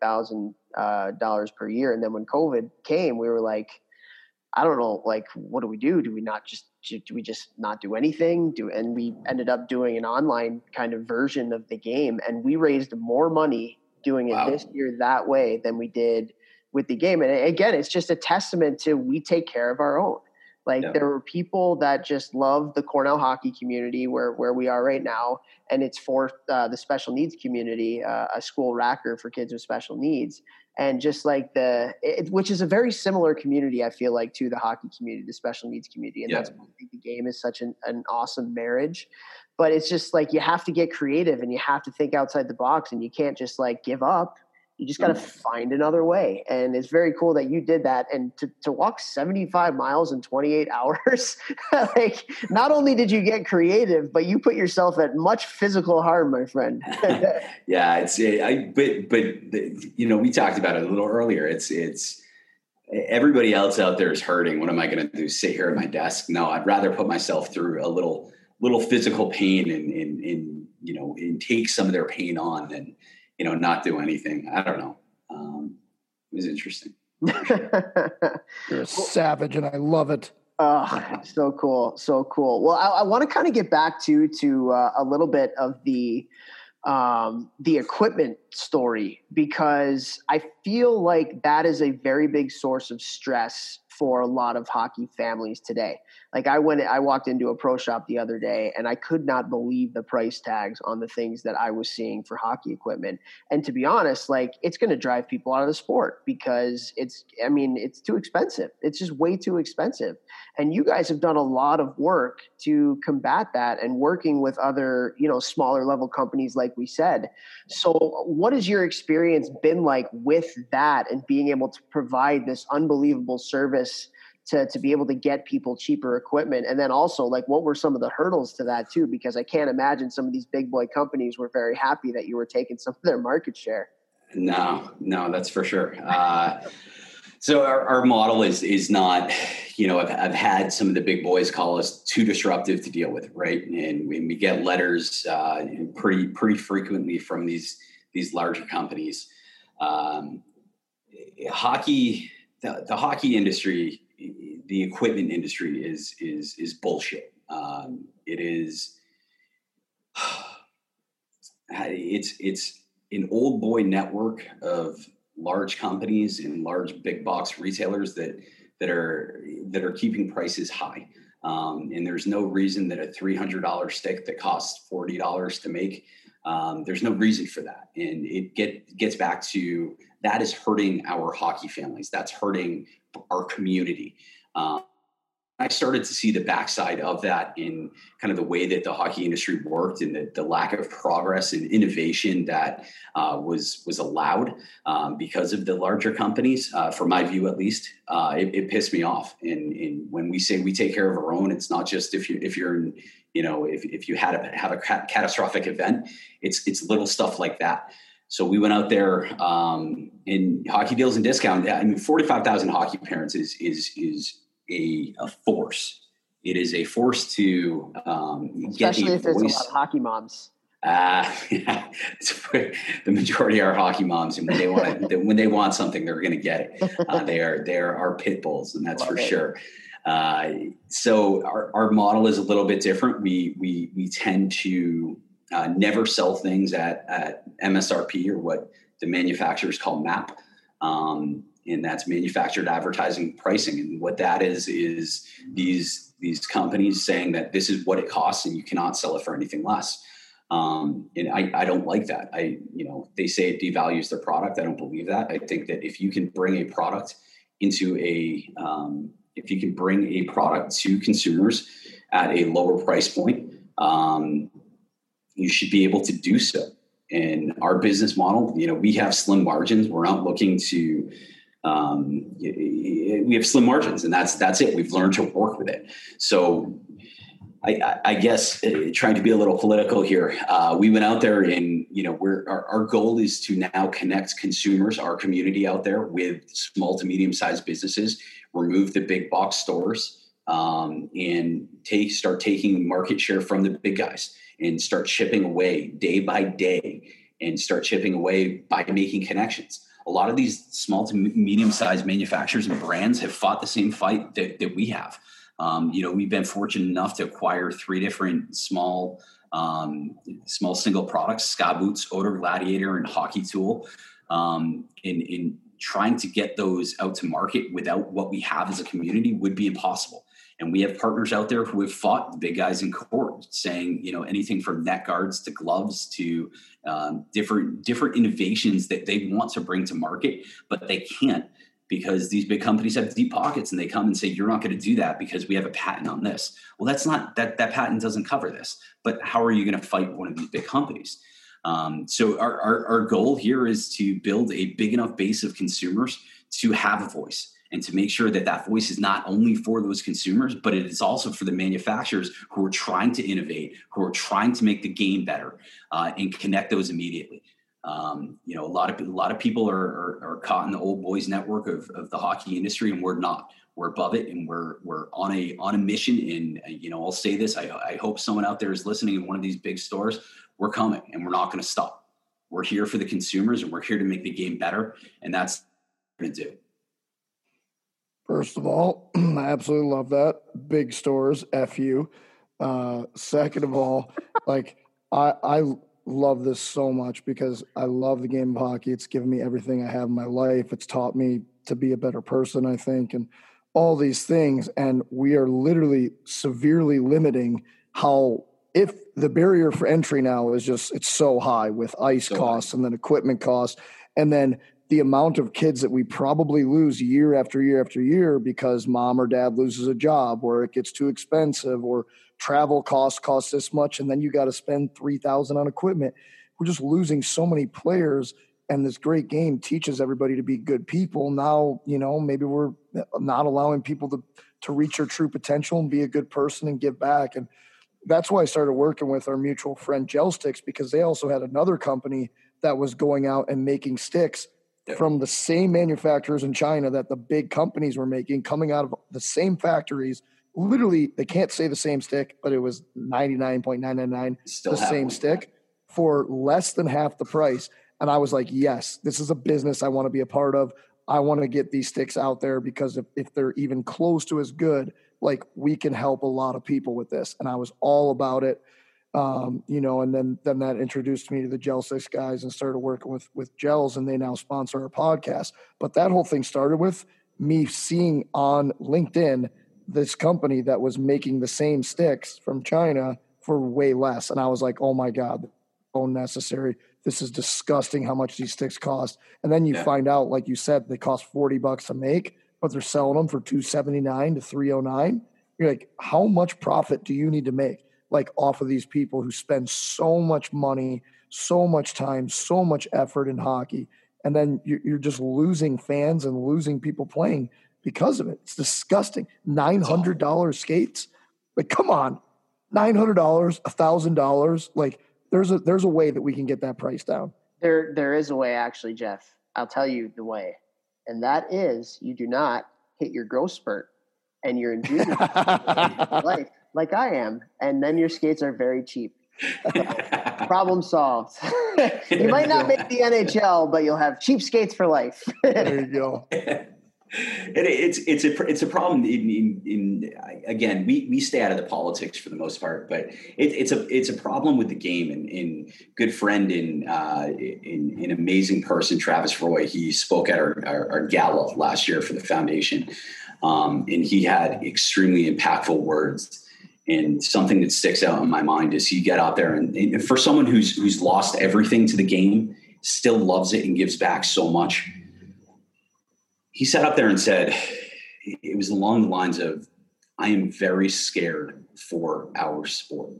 thousand dollars and one hundred fifty thousand dollars uh, per year. And then when COVID came, we were like, I don't know, like, what do we do? Do we not just, do we just not do anything? Do And we ended up doing an online kind of version of the game. And we raised more money doing it wow. this year that way than we did with the game. And again, it's just a testament to, we take care of our own. Like yeah. there were people that just love the Cornell hockey community where, where we are right now. And it's for uh, the special needs community, uh, a school racker for kids with special needs. And just like the, it, which is a very similar community, I feel like, to the hockey community, the special needs community. And yeah. that's why I think the game is such an, an awesome marriage. But it's just like, you have to get creative and you have to think outside the box, and you can't just like give up. You just got to find another way. And it's very cool that you did that. And to, to walk seventy-five miles in twenty-eight hours, like, not only did you get creative, but you put yourself at much physical harm, my friend. Yeah. It's, I, but, but, you know, we talked about it a little earlier. It's, it's, everybody else out there is hurting. What am I going to do? Sit here at my desk? No, I'd rather put myself through a little, little physical pain and, and, and, you know, and take some of their pain on than, you know, not do anything. I don't know. Um, it was interesting. Sure. You're a savage, and I love it. Oh, so cool. So cool. Well, I, I want to kind of get back to, to uh, a little bit of the um, the equipment story, because I feel like that is a very big source of stress for a lot of hockey families today. Like I went, I walked into a pro shop the other day and I could not believe the price tags on the things that I was seeing for hockey equipment. And to be honest, like it's going to drive people out of the sport because it's, I mean, it's too expensive. It's just way too expensive. And you guys have done a lot of work to combat that and working with other, you know, smaller level companies, like we said. So what has your experience been like with that and being able to provide this unbelievable service to to be able to get people cheaper equipment? And then also, like, what were some of the hurdles to that too? Because I can't imagine some of these big boy companies were very happy that you were taking some of their market share. No, no, that's for sure. Uh, so our, our model is, is not, you know, I've, I've had some of the big boys call us too disruptive to deal with, right? And we, we get letters uh, pretty, pretty frequently from these, these larger companies. Um, hockey, The, the hockey industry, the equipment industry is, is, is bullshit. Um, it is, it's, it's an old boy network of large companies and large big box retailers that, that are, that are keeping prices high. Um, and there's no reason that a three hundred dollars stick that costs forty dollars to make, Um, there's no reason for that. And it get, gets back to that is hurting our hockey families. That's hurting our community. Um, I started to see the backside of that in kind of the way that the hockey industry worked and the, the lack of progress and innovation that uh, was, was allowed um, because of the larger companies, uh, from my view, at least. uh, it, it pissed me off. And, and when we say we take care of our own, it's not just if you, if you're in, you know, if, if you had a, have a ca- catastrophic event, it's, it's little stuff like that. So we went out there um, in Hockey Deals and Discount. I mean, forty-five thousand hockey parents is, is, is, A, a force. It is a force to um, especially get if voice. There's a lot of hockey moms. Uh, yeah, the majority are hockey moms, and when they want to, when they want something, they're going to get it. Uh, they are they are our pit bulls, and that's Love for it. Sure. Uh, so our, our model is a little bit different. We we we tend to uh, never sell things at, at M S R P or what the manufacturers call M A P. Um, And that's manufactured advertising pricing. And what that is, is these these companies saying that this is what it costs and you cannot sell it for anything less. Um, and I, I don't like that. I, you know, they say it devalues their product. I don't believe that. I think that if you can bring a product into a, um, if you can bring a product to consumers at a lower price point, um, you should be able to do so. And our business model, you know, we have slim margins. We're not looking to, Um, we have slim margins, and that's, that's it. We've learned to work with it. So I, I guess uh, trying to be a little political here, uh, we went out there and, you know, we're, our, our goal is to now connect consumers, our community out there with small to medium sized businesses, remove the big box stores, um, and take, start taking market share from the big guys and start chipping away day by day and start chipping away by making connections. A lot of these small to medium-sized manufacturers and brands have fought the same fight that, that we have. Um, you know, we've been fortunate enough to acquire three different small, um, small single products: Sky Boots, Odor Gladiator, and Hockey Tool. Um, in in trying to get those out to market without what we have as a community would be impossible. And we have partners out there who have fought the big guys in court, saying, you know, anything from neck guards to gloves to um, different different innovations that they want to bring to market, but they can't because these big companies have deep pockets and they come and say, you're not going to do that because we have a patent on this. Well, that's not that that patent doesn't cover this. But how are you going to fight one of these big companies? Um, so our, our our goal here is to build a big enough base of consumers to have a voice, and to make sure that that voice is not only for those consumers, but it is also for the manufacturers who are trying to innovate, who are trying to make the game better, uh, and connect those immediately. Um, you know, a lot of a lot of people are, are, are caught in the old boys network of, of the hockey industry, and we're not. We're above it, and we're we're on a on a mission. And you know, I'll say this: I, I hope someone out there is listening in one of these big stores. We're coming, and we're not going to stop. We're here for the consumers, and we're here to make the game better, and that's what we're going to do. First of all, I absolutely love that. Big stores, F you. Uh, second of all, like I, I love this so much because I love the game of hockey. It's given me everything I have in my life. It's taught me to be a better person, I think, and all these things. And we are literally severely limiting how, if the barrier for entry now is just, it's so high with ice so costs high. And then equipment costs. And then the amount of kids that we probably lose year after year after year because mom or dad loses a job or it gets too expensive or travel costs cost this much. And then you got to spend three thousand dollars on equipment. We're just losing so many players. And this great game teaches everybody to be good people. Now, you know, maybe we're not allowing people to, to reach their true potential and be a good person and give back. And that's why I started working with our mutual friend Gel Sticks, because they also had another company that was going out and making sticks yeah. from the same manufacturers in China that the big companies were making, coming out of the same factories. Literally, they can't say the same stick, but it was ninety-nine point nine nine nine still the same stick for less than half the price. And I was like, yes, this is a business I want to be a part of. I want to get these sticks out there because if, if they're even close to as good, like we can help a lot of people with this. And I was all about it. Um, you know, and then, then that introduced me to the Gel Sticks guys and started working with, with Gels, and they now sponsor our podcast. But that whole thing started with me seeing on LinkedIn this company that was making the same sticks from China for way less. And I was like, oh my God, so necessary. This is disgusting how much these sticks cost. And then you yeah. find out, like you said, they cost forty bucks to make, but they're selling them for two seventy-nine to three oh nine. You're like, how much profit do you need to make? Like off of these people who spend so much money, so much time, so much effort in hockey. And then you're just losing fans and losing people playing because of it. It's disgusting. nine hundred dollars skates. Like, come on, nine hundred dollars, one thousand dollars. Like, There's a there's a way that we can get that price down. There there is a way, actually, Jeff. I'll tell you the way, and that is you do not hit your growth spurt, and you're in junior life like I am, and then your skates are very cheap. Problem solved. You might not make the N H L, but you'll have cheap skates for life. There you go. And it's it's a it's a problem. In, in, in again, we, we stay out of the politics for the most part, but it, it's a it's a problem with the game. And, and good friend and uh, an amazing person, Travis Roy, he spoke at our, our, our gala last year for the foundation, um, and he had extremely impactful words. And something that sticks out in my mind is he got out there and, and for someone who's who's lost everything to the game, still loves it and gives back so much. He sat up there and said, it was along the lines of, I am very scared for our sport.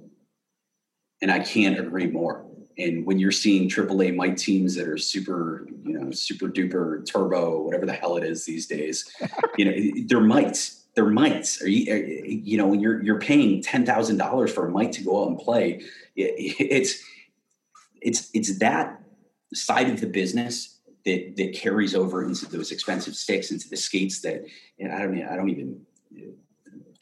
And I can't agree more. And when you're seeing triple A Mike teams that are super, you know, super duper turbo, whatever the hell it is these days, you know, they're mites, they're mites. Are you, are, you know, when you're, you're paying ten thousand dollars for a mite to go out and play, it, it's, it's, it's that side of the business that that carries over into those expensive sticks, into the skates that, and I don't, I don't even,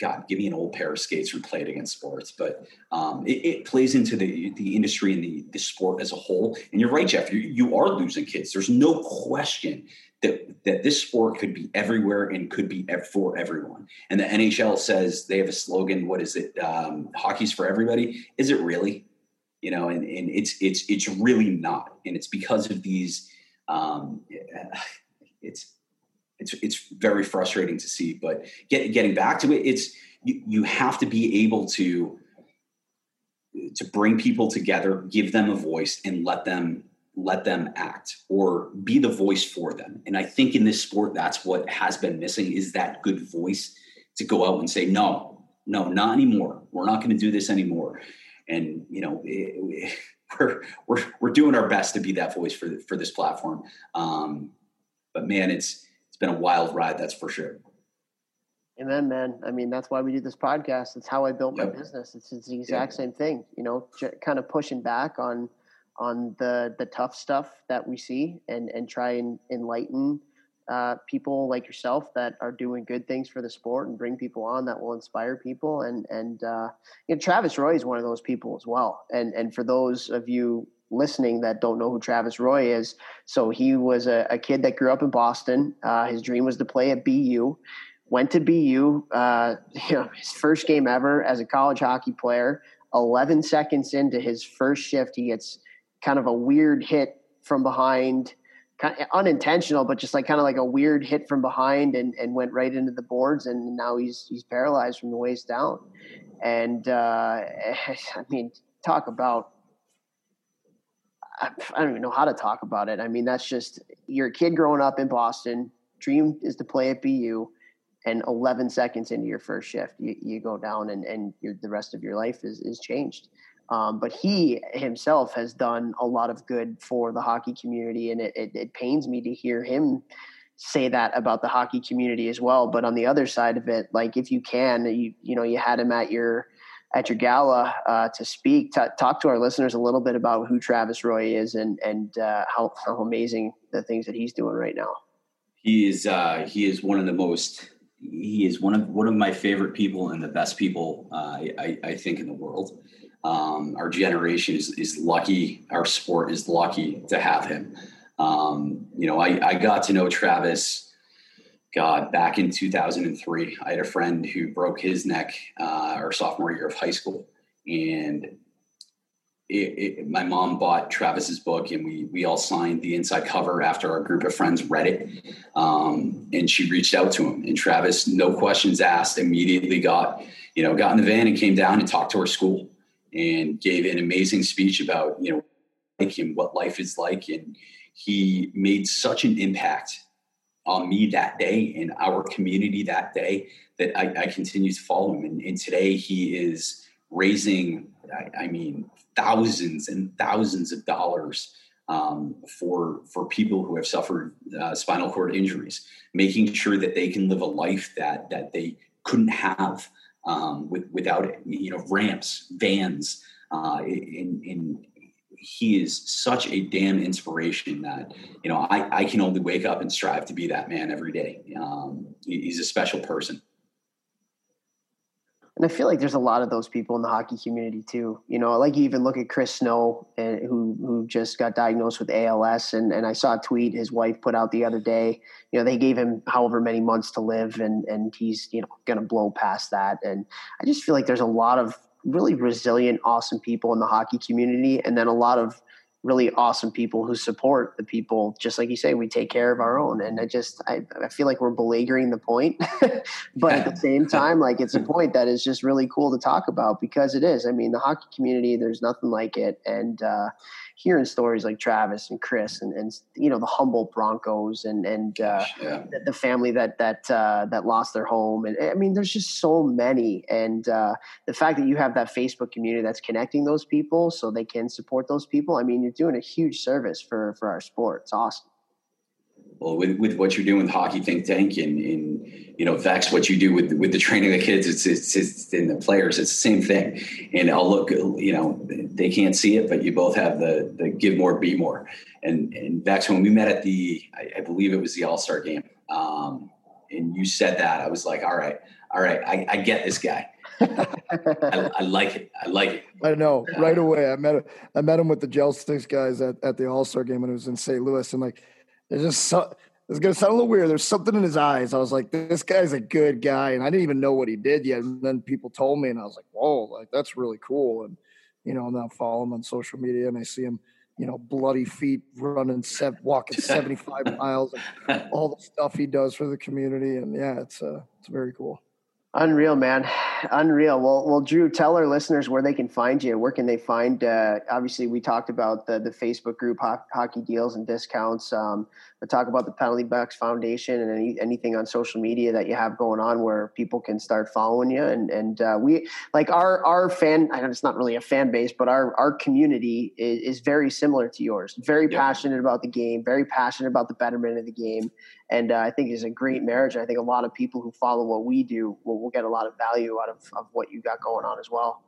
God, give me an old pair of skates and play it against sports, but um, it, it plays into the the industry and the, the sport as a whole. And you're right, Jeff, you, you are losing kids. There's no question that, that this sport could be everywhere and could be for everyone. And the N H L says they have a slogan. What is it? Um, hockey's for everybody. Is it really? You know, and, and it's, it's, it's really not. And it's because of these, Um, it's, it's, it's very frustrating to see, but get, getting back to it, it's, you, you have to be able to, to bring people together, give them a voice and let them, let them act or be the voice for them. And I think in this sport, that's what has been missing, is that good voice to go out and say, no, no, not anymore. We're not going to do this anymore. And, you know, it, it, We're, we're we're doing our best to be that voice for for this platform, um, but man, it's it's been a wild ride, that's for sure. Amen, man. I mean, that's why we do this podcast. It's how I built my yep. business. It's, it's the exact yeah. same thing, you know, j- kind of pushing back on on the the tough stuff that we see, and and try and enlighten uh, people like yourself that are doing good things for the sport, and bring people on that will inspire people. And, and, uh, you know, Travis Roy is one of those people as well. And, and for those of you listening that don't know who Travis Roy is, so he was a, a kid that grew up in Boston. Uh, his dream was to play at B U, went to B U, uh, you know, his first game ever as a college hockey player, eleven seconds into his first shift, he gets kind of a weird hit from behind, kind of unintentional, but just like kind of like a weird hit from behind, and, and went right into the boards. And now he's, he's paralyzed from the waist down. And uh, I mean, talk about, I don't even know how to talk about it. I mean, that's just, you're a kid growing up in Boston. Dream is to play at B U, and eleven seconds into your first shift, you, you go down, and, and you're, the rest of your life is, is changed. Um, but he himself has done a lot of good for the hockey community. And it, it, it pains me to hear him say that about the hockey community as well. But on the other side of it, like, if you can, you, you know, you had him at your, at your gala uh, to speak, t- talk to our listeners a little bit about who Travis Roy is, and, and uh, how, how amazing the things that he's doing right now. He is, uh, he is one of the most, he is one of, one of my favorite people and the best people uh, I, I think in the world. Um, our generation is, is lucky. Our sport is lucky to have him. Um, you know, I, I got to know Travis, God, back in two thousand three, I had a friend who broke his neck uh, our sophomore year of high school, and it, it, my mom bought Travis's book, and we we all signed the inside cover after our group of friends read it, um, and she reached out to him, and Travis, no questions asked, immediately got, you know, got in the van and came down and talked to our school, and gave an amazing speech about, you know, like him, what life is like, and he made such an impact on me that day, in our community that day, that I, I continue to follow him. And, and today he is raising, I, I mean, thousands and thousands of dollars um, for, for people who have suffered uh, spinal cord injuries, making sure that they can live a life that, that they couldn't have um, with, without it, you know, ramps, vans, uh, in, in, he is such a damn inspiration that, you know, I, I can only wake up and strive to be that man every day. Um, he's a special person. And I feel like there's a lot of those people in the hockey community too. You know, like, you even look at Chris Snow, uh, who who just got diagnosed with A L S. And, and I saw a tweet his wife put out the other day. You know, they gave him however many months to live, and, and he's, you know, going to blow past that. And I just feel like there's a lot of really resilient, awesome people in the hockey community, and then a lot of really awesome people who support the people, just like you say, we take care of our own. And I just, I, I feel like we're belaboring the point, but at the same time, like, it's a point that is just really cool to talk about, because it is. I mean, the hockey community, there's nothing like it. And uh, hearing stories like Travis and Chris, and, and, you know, the Humboldt Broncos, and, and uh, yeah. the, the family that, that, uh, that lost their home. And I mean, there's just so many. And uh, the fact that you have that Facebook community that's connecting those people so they can support those people. I mean, you're doing a huge service for, for our sport. It's awesome. Well, with, with what you're doing with Hockey Think Tank, and, and, you know, Vex, what you do with, with the training of the kids, it's, it's, it's in the players, it's the same thing. And I'll look, you know, they can't see it, but you both have the, the give more, be more. And, and Vex, when we met at the, I, I believe it was the All-Star game. Um, and you said that, I was like, all right, all right, I, I get this guy. I, I like it. I like it. I know right away. I met, I met him with the Gel Sticks guys at, at the All-Star game when it was in Saint Louis. And like, there's just so, it's going to sound a little weird. There's something in his eyes. I was like, this guy's a good guy. And I didn't even know what he did yet. And then people told me, and I was like, whoa, like, that's really cool. And, you know, now follow him on social media, and I see him, you know, bloody feet running, walking seventy-five miles, and all the stuff he does for the community. And yeah, it's uh, it's very cool. Unreal, man. Unreal. Well, well, Drew, tell our listeners where they can find you. Where can they find, uh, obviously we talked about the, the Facebook group, Ho- Hockey Deals and Discounts. Um, but talk about the Penalty Box Foundation, and any, anything on social media that you have going on where people can start following you. And, and, uh, we like our, our fan, I know it's not really a fan base, but our, our community is, is very similar to yours. Very yeah. passionate about the game, very passionate about the betterment of the game. And uh, I think it's a great marriage. I think a lot of people who follow what we do will, will get a lot of value out of, of what you got going on as well.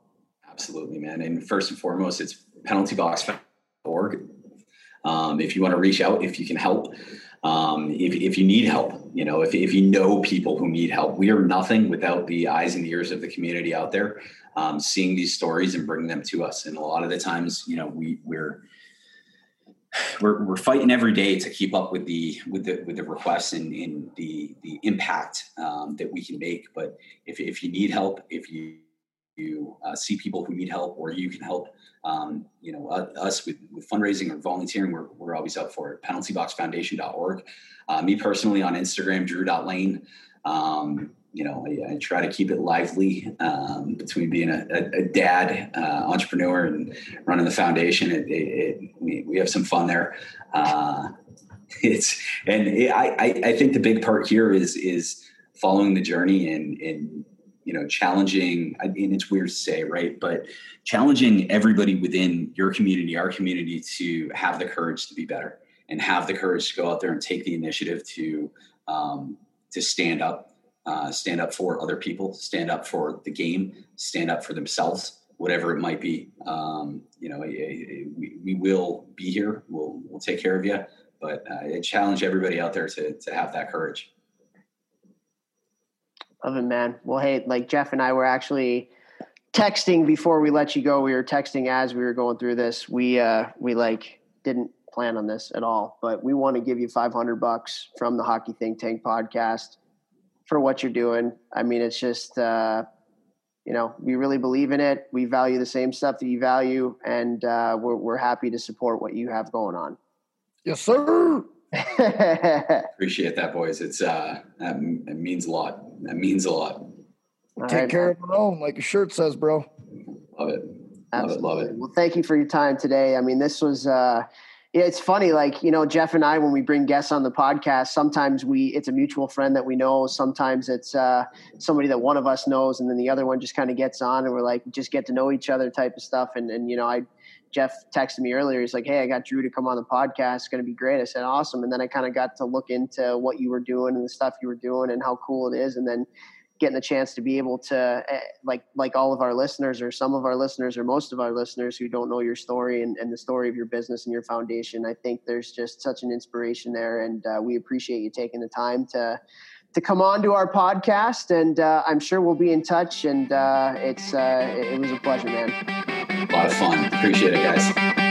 Absolutely, man. And first and foremost, it's penalty box foundation dot org. Um, if you want to reach out, if you can help, um, if, if you need help, you know, if, if you know people who need help, we are nothing without the eyes and ears of the community out there, um, seeing these stories and bringing them to us. And a lot of the times, you know, we, we're, We're, we're fighting every day to keep up with the with the with the requests and in the the impact um, that we can make. But if if you need help, if you you uh, see people who need help, or you can help um, you know, uh, us with, with fundraising or volunteering, we're, we're always up for it. penalty box foundation dot org. Uh, me personally on Instagram, Drew dot Laine. Um, you know, I, I try to keep it lively um, between being a, a, a dad, uh, entrepreneur, and running the foundation. It, it, it, we, we have some fun there. Uh, it's and it, I, I think the big perk here is is following the journey and and you know challenging. I mean, it's weird to say, right? But challenging everybody within your community, our community, to have the courage to be better and have the courage to go out there and take the initiative to um, to stand up. Uh, stand up for other people, stand up for the game, stand up for themselves, whatever it might be. Um, you know, it, it, we, we will be here. We'll, we'll take care of you, but uh, I challenge everybody out there to, to have that courage. Love it, man. Well, hey, like Jeff and I were actually texting before we let you go. We were texting as we were going through this. We, uh, we like didn't plan on this at all, but we want to give you five hundred bucks from the Hockey Think Tank podcast for what you're doing. I mean, it's just, uh, you know, we really believe in it. We value the same stuff that you value, and uh, we're, we're happy to support what you have going on. Yes, sir. Appreciate that, boys. It's, uh, that m- it means a lot. That means a lot. All Take right, care man. of your own, like your shirt says, bro. Love it. Absolutely. Love it. Love it. Well, thank you for your time today. I mean, this was, uh, yeah, it's funny, like, you know, Jeff and I, when we bring guests on the podcast, sometimes we, it's a mutual friend that we know. Sometimes it's uh, somebody that one of us knows, and then the other one just kind of gets on, and we're like, just get to know each other type of stuff. And, and you know, I, Jeff texted me earlier. He's like, hey, I got Drew to come on the podcast. It's going to be great. I said, awesome. And then I kind of got to look into what you were doing and the stuff you were doing and how cool it is. And then getting the chance to be able to, like, like all of our listeners, or some of our listeners, or most of our listeners who don't know your story and, and the story of your business and your foundation. I think there's just such an inspiration there. And uh, we appreciate you taking the time to, to come on to our podcast, and uh, I'm sure we'll be in touch. And uh, it's, uh, it, it was a pleasure, man. A lot of fun. Appreciate it, guys.